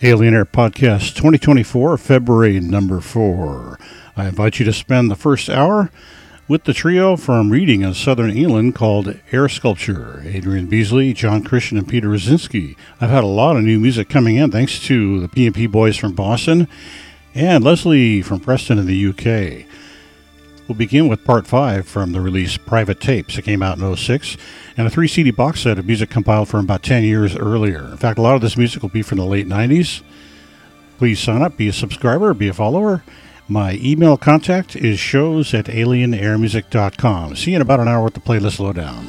Alien Air Podcast 2024, February number 4. I invite you to spend the first hour with the trio from Reading in Southern England called Air Sculpture, Adrian Beasley, John Christian, and Peter Rosinski. I've had a lot of new music coming in thanks to the P&P boys from Boston and Leslie from Preston in the UK. We'll begin with part 5 from the release Private Tapes. It came out in 2006, and a 3-CD box set of music compiled from about 10 years earlier. In fact, a lot of this music will be from the late 90s. Please sign up, be a subscriber, be a follower. My email contact is shows@alienairmusic.com. See you in about an hour with the playlist lowdown.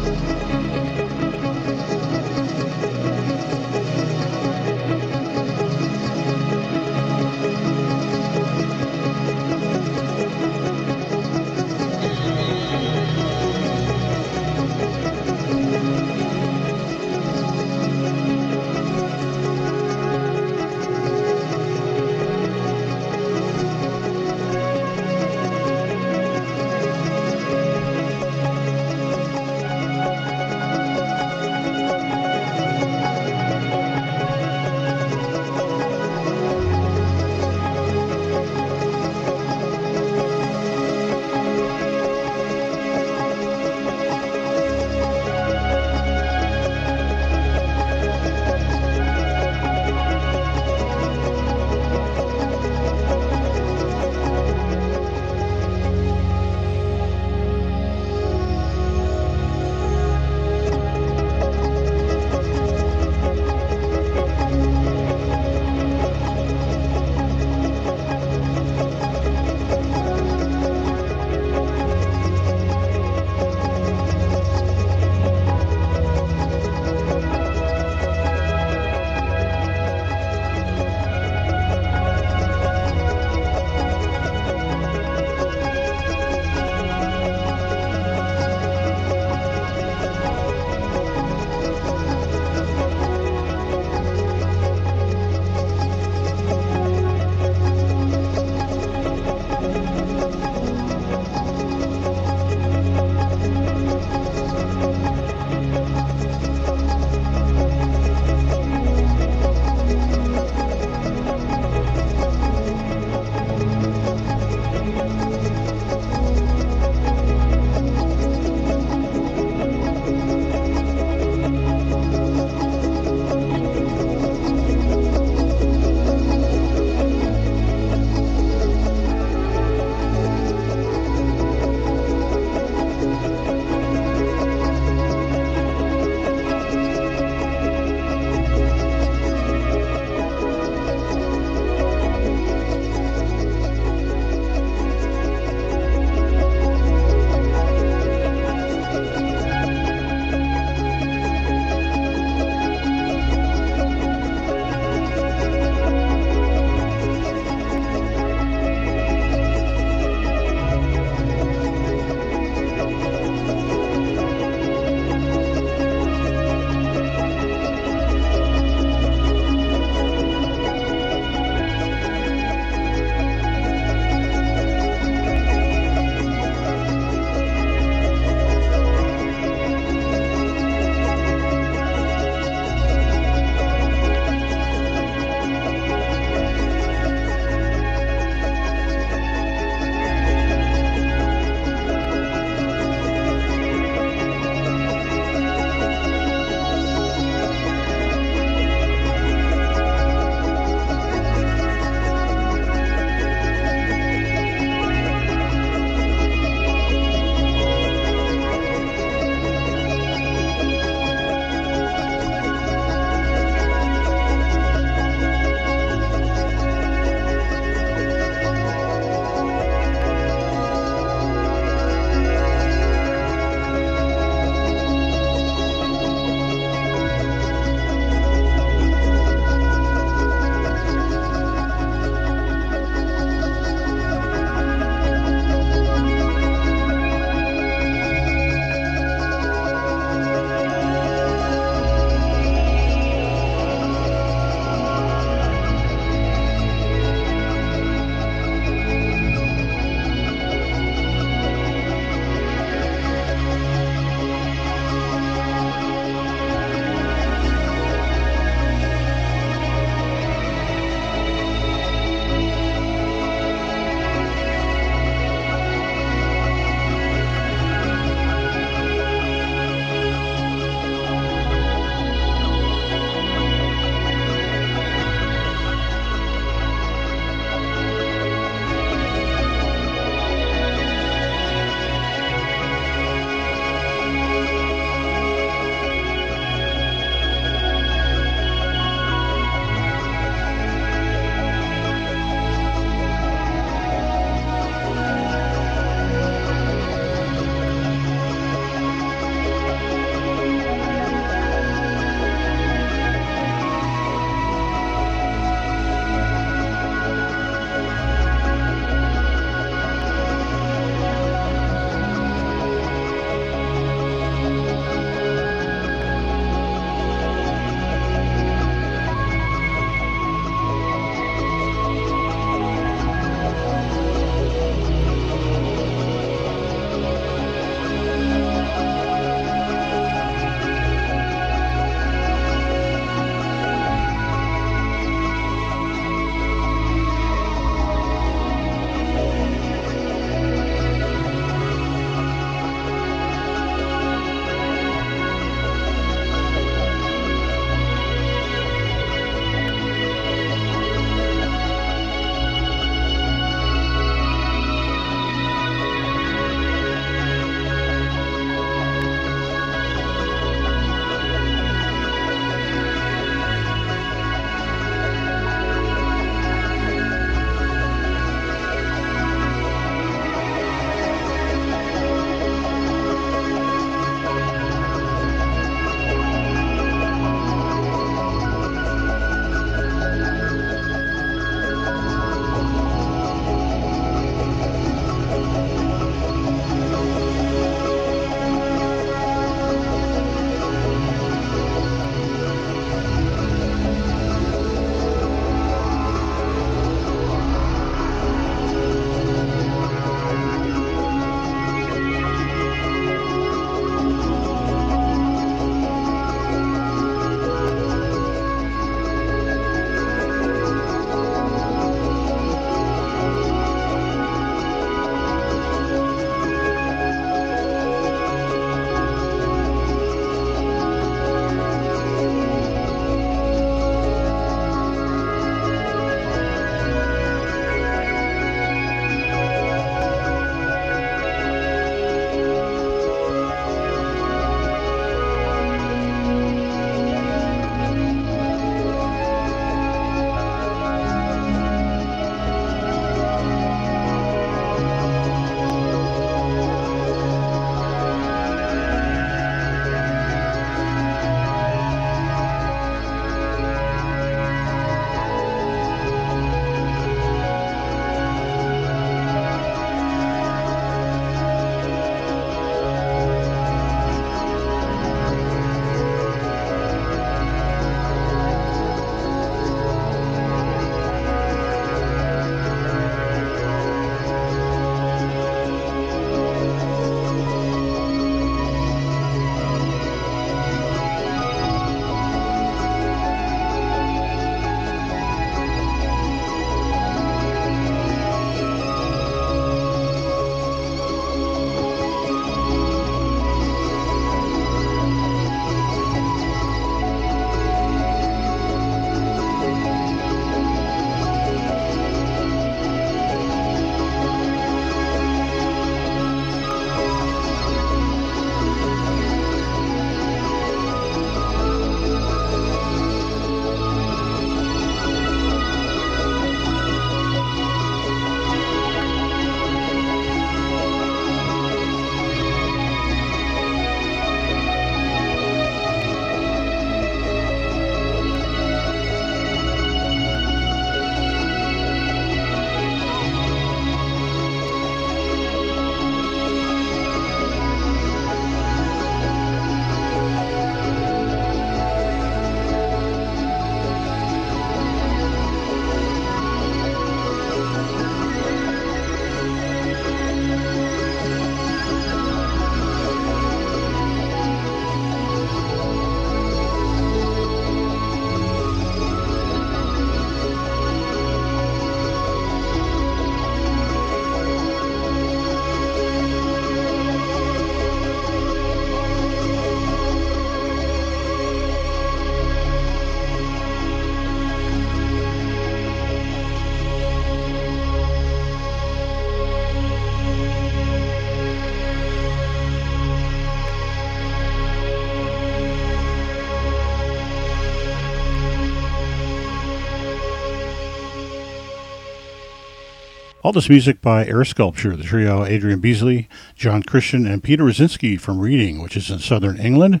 All this music by Air Sculpture, the trio Adrian Beasley, John Christian, and Peter Rosinski from Reading, which is in southern England.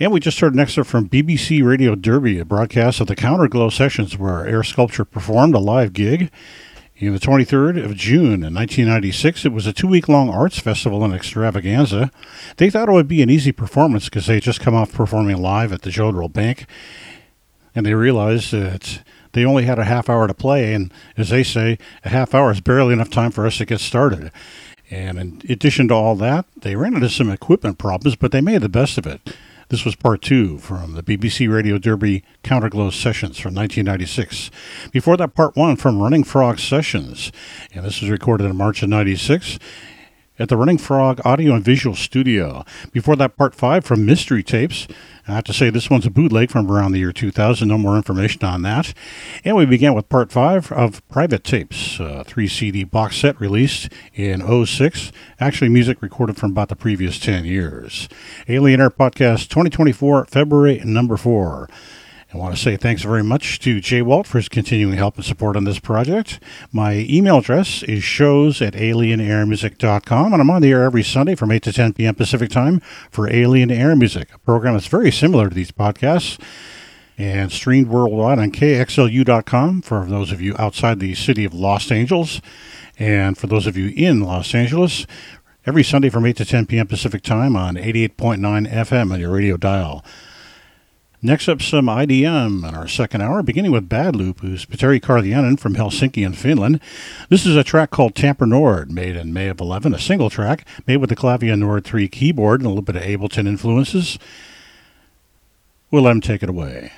And we just heard an excerpt from BBC Radio Derby, a broadcast of the Counterglow Sessions where Air Sculpture performed a live gig. On the 23rd of June in 1996, it was a two-week-long arts festival and extravaganza. They thought it would be an easy performance because they had just come off performing live at the Jodrell Bank. And they realized that they only had a half hour to play, and as they say, a half hour is barely enough time for us to get started. And in addition to all that, they ran into some equipment problems, but they made the best of it. This was part two from the BBC Radio Derby Counterglow Sessions from 1996. Before that, part one from Running Frog Sessions, and this was recorded in March of 96 at the Running Frog Audio and Visual Studio. Before that, part five from Mystery Tapes. I have to say this one's a bootleg from around the year 2000. No more information on that. And we began with part five of Private Tapes, a 3-CD box set released in 06. Actually, music recorded from about the previous 10 years. Alien Air Podcast 2024, February number 4. I want to say thanks very much to Jay Walt for his continuing help and support on this project. My email address is shows@alienairmusic.com, and I'm on the air every Sunday from 8 to 10 p.m. Pacific time for Alien Air Music, a program that's very similar to these podcasts and streamed worldwide on KXLU.com for those of you outside the city of Los Angeles, and for those of you in Los Angeles, every Sunday from 8 to 10 p.m. Pacific time on 88.9 FM on your radio dial. Next up, some IDM in our second hour, beginning with Bad Loop, who's Petri Karjalainen from Helsinki in Finland. This is a track called Tamper Nord, made in May of 11, a single track, made with the Clavia Nord 3 keyboard and a little bit of Ableton influences. We'll let him take it away.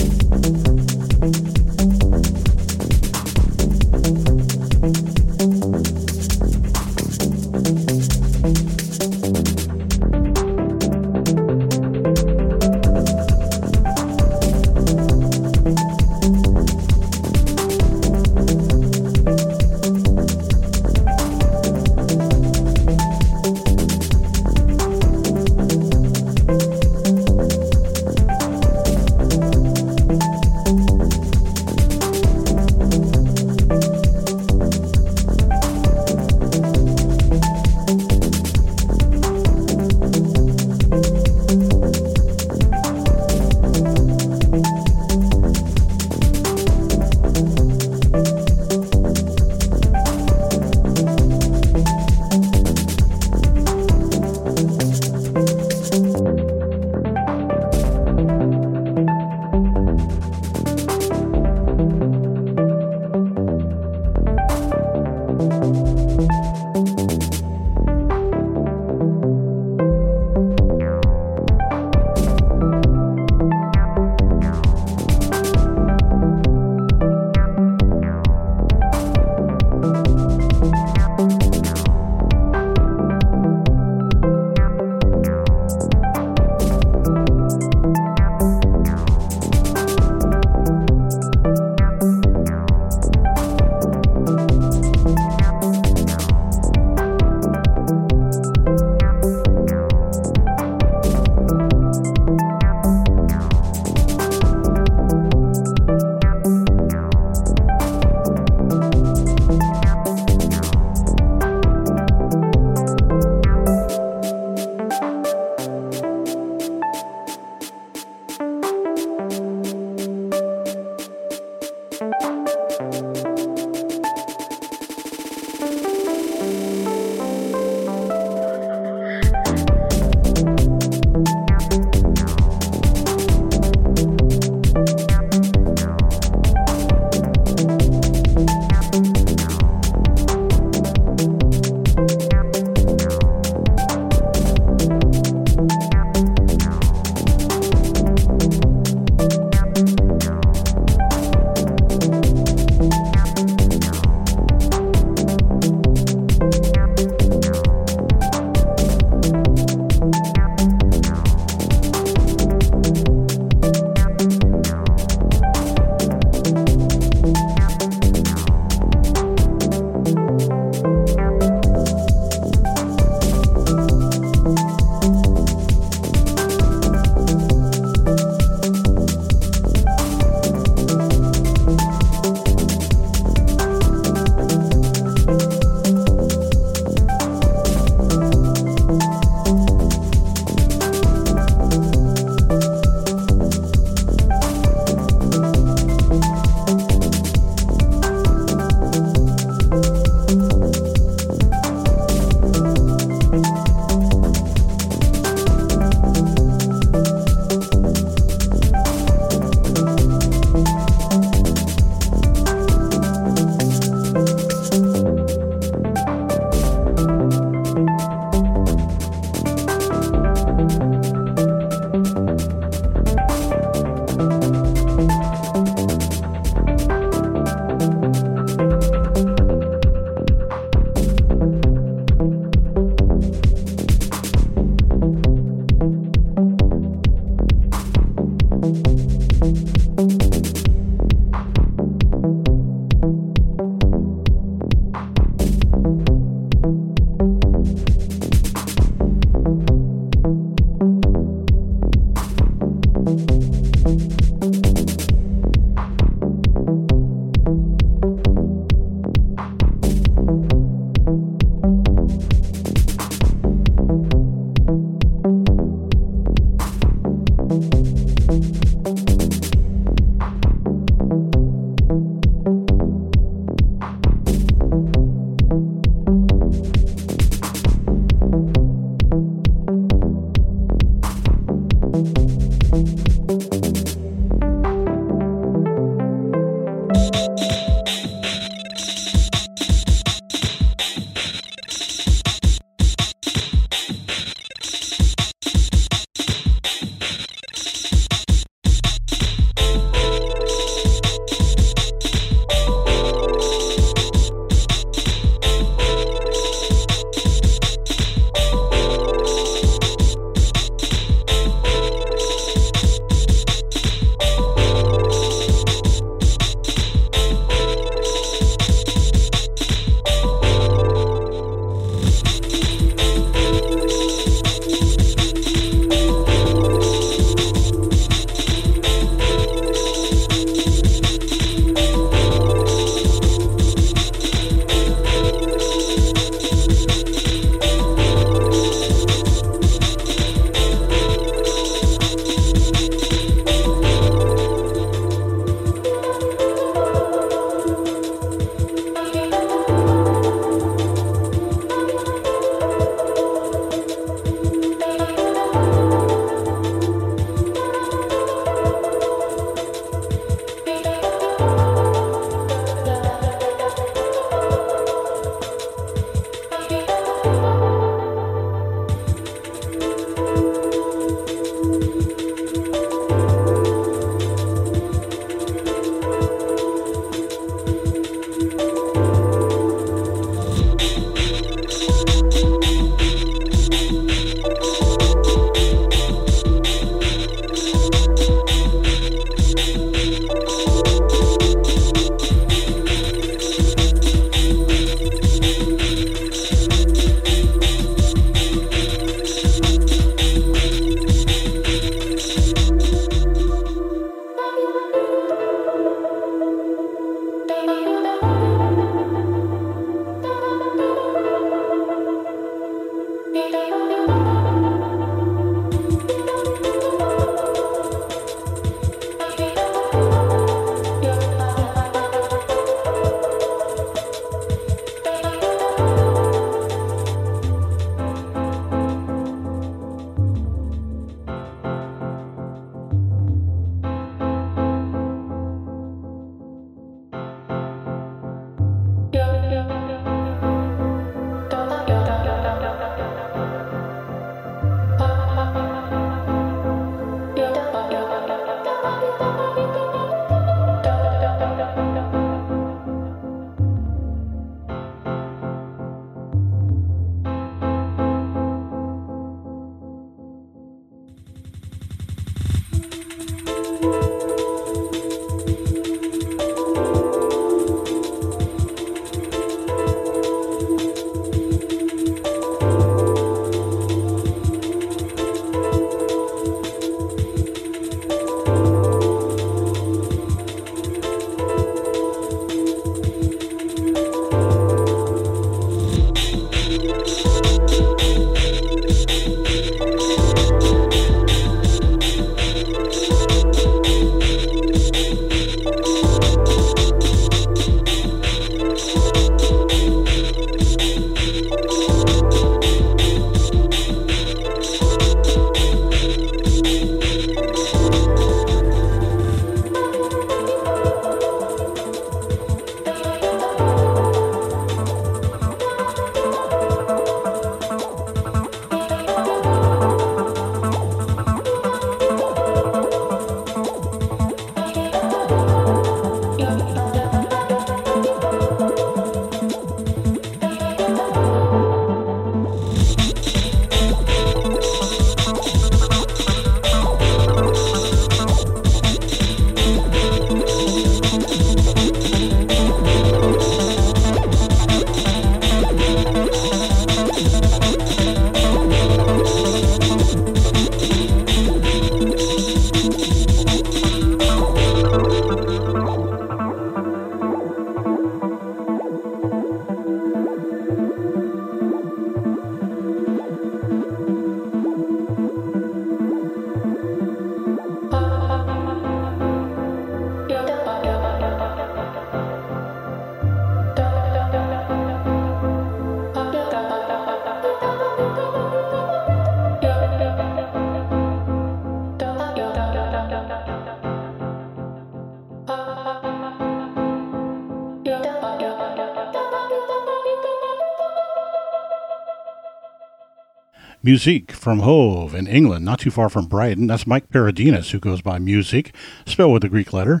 µ-Ziq from Hove in England, not too far from Brighton. That's Mike Paradinas, who goes by µ-Ziq, spelled with a Greek letter.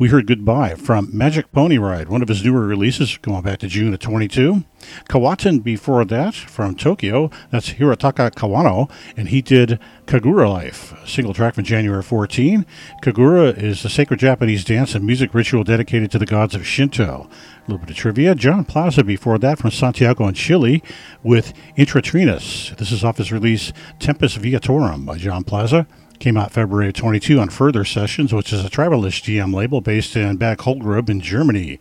We heard Goodbye from Magic Pony Ride, one of his newer releases going back to June of 22. Kawatin before that from Tokyo, that's Hirotaka Kawano, and he did Kagura Life, a single track from January 14. Kagura is a sacred Japanese dance and music ritual dedicated to the gods of Shinto. A little bit of trivia. John Plaza before that from Santiago in Chile with Intratrinus. This is off his release Tempus Viatorum by John Plaza. Came out February of 22 on Further Sessions, which is a Tribalish GM label based in Bad Loop in Germany.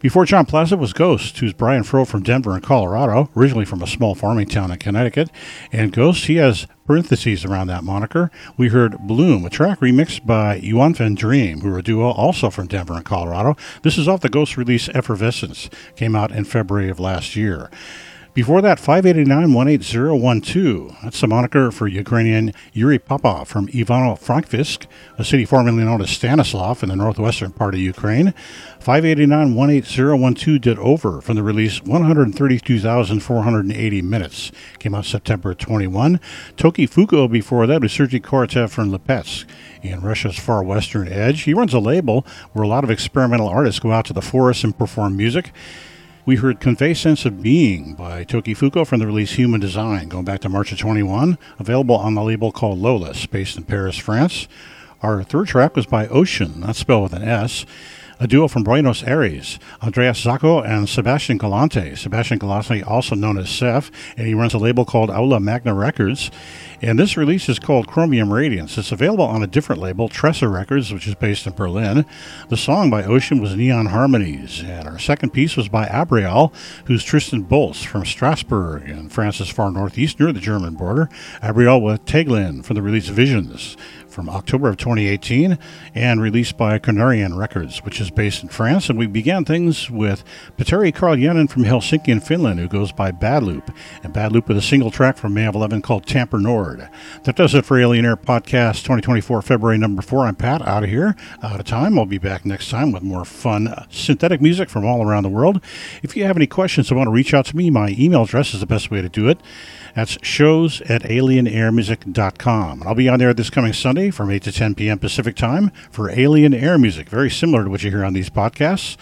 Before John Plaza was Ghost, who's Brian Froh from Denver and Colorado, originally from a small farming town in Connecticut. And Ghost, he has parentheses around that moniker. We heard Bloom, a track remixed by Yuanfen Dream, who are a duo also from Denver and Colorado. This is off the Ghost release Effervescence, came out in February of last year. Before that, 589-18012. That's the moniker for Ukrainian Yuri Papa from Ivano-Frankivsk, a city formerly known as Stanislav in the northwestern part of Ukraine. 589-18012 did Over from the release 132,480 Minutes. Came out September 21. Toki Fuko before that was Sergei Korotev from Lipetsk in Russia's far western edge. He runs a label where a lot of experimental artists go out to the forest and perform music. We heard Convey Sense of Being by Toki Fuko from the release Human Design, going back to March of 21, available on the label called Lola's, based in Paris, France. Our third track was by Ocean, not spelled with an S, a duo from Buenos Aires, Andreas Zacco and Sebastian Galante. Sebastian Galante, also known as Seth, and he runs a label called Aula Magna Records. And this release is called Chromium Radiance. It's available on a different label, Tressa Records, which is based in Berlin. The song by Ocean was Neon Harmonies. And our second piece was by Abrial, who's Tristan Bolz from Strasbourg in France's far northeast near the German border. Abrial with Teglin from the release Visions from October of 2018 and released by Canarian Records, which is based in France. And we began things with Petri Karjalainen from Helsinki in Finland, who goes by Bad Loop. And Bad Loop with a single track from May of 11 called Tamper Nord. That does it for Alien Air Podcast 2024, February number 4. I'm Pat, out of here, out of time. I'll be back next time with more fun synthetic music from all around the world. If you have any questions or want to reach out to me, my email address is the best way to do it. That's shows@alienairmusic.com. I'll be on there this coming Sunday from 8 to 10 p.m. Pacific time for Alien Air Music, very similar to what you hear on these podcasts.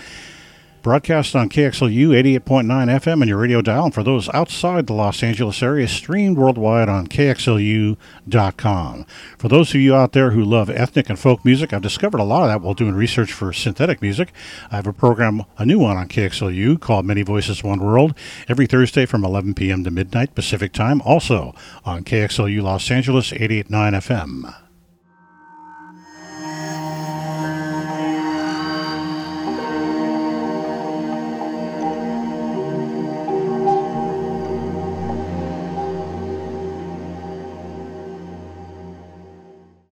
Broadcast on KXLU 88.9 FM and your radio dial. And for those outside the Los Angeles area, streamed worldwide on KXLU.com. For those of you out there who love ethnic and folk music, I've discovered a lot of that while doing research for synthetic music. I have a program, a new one on KXLU called Many Voices, One World, every Thursday from 11 p.m. to midnight Pacific time, also on KXLU Los Angeles 88.9 FM.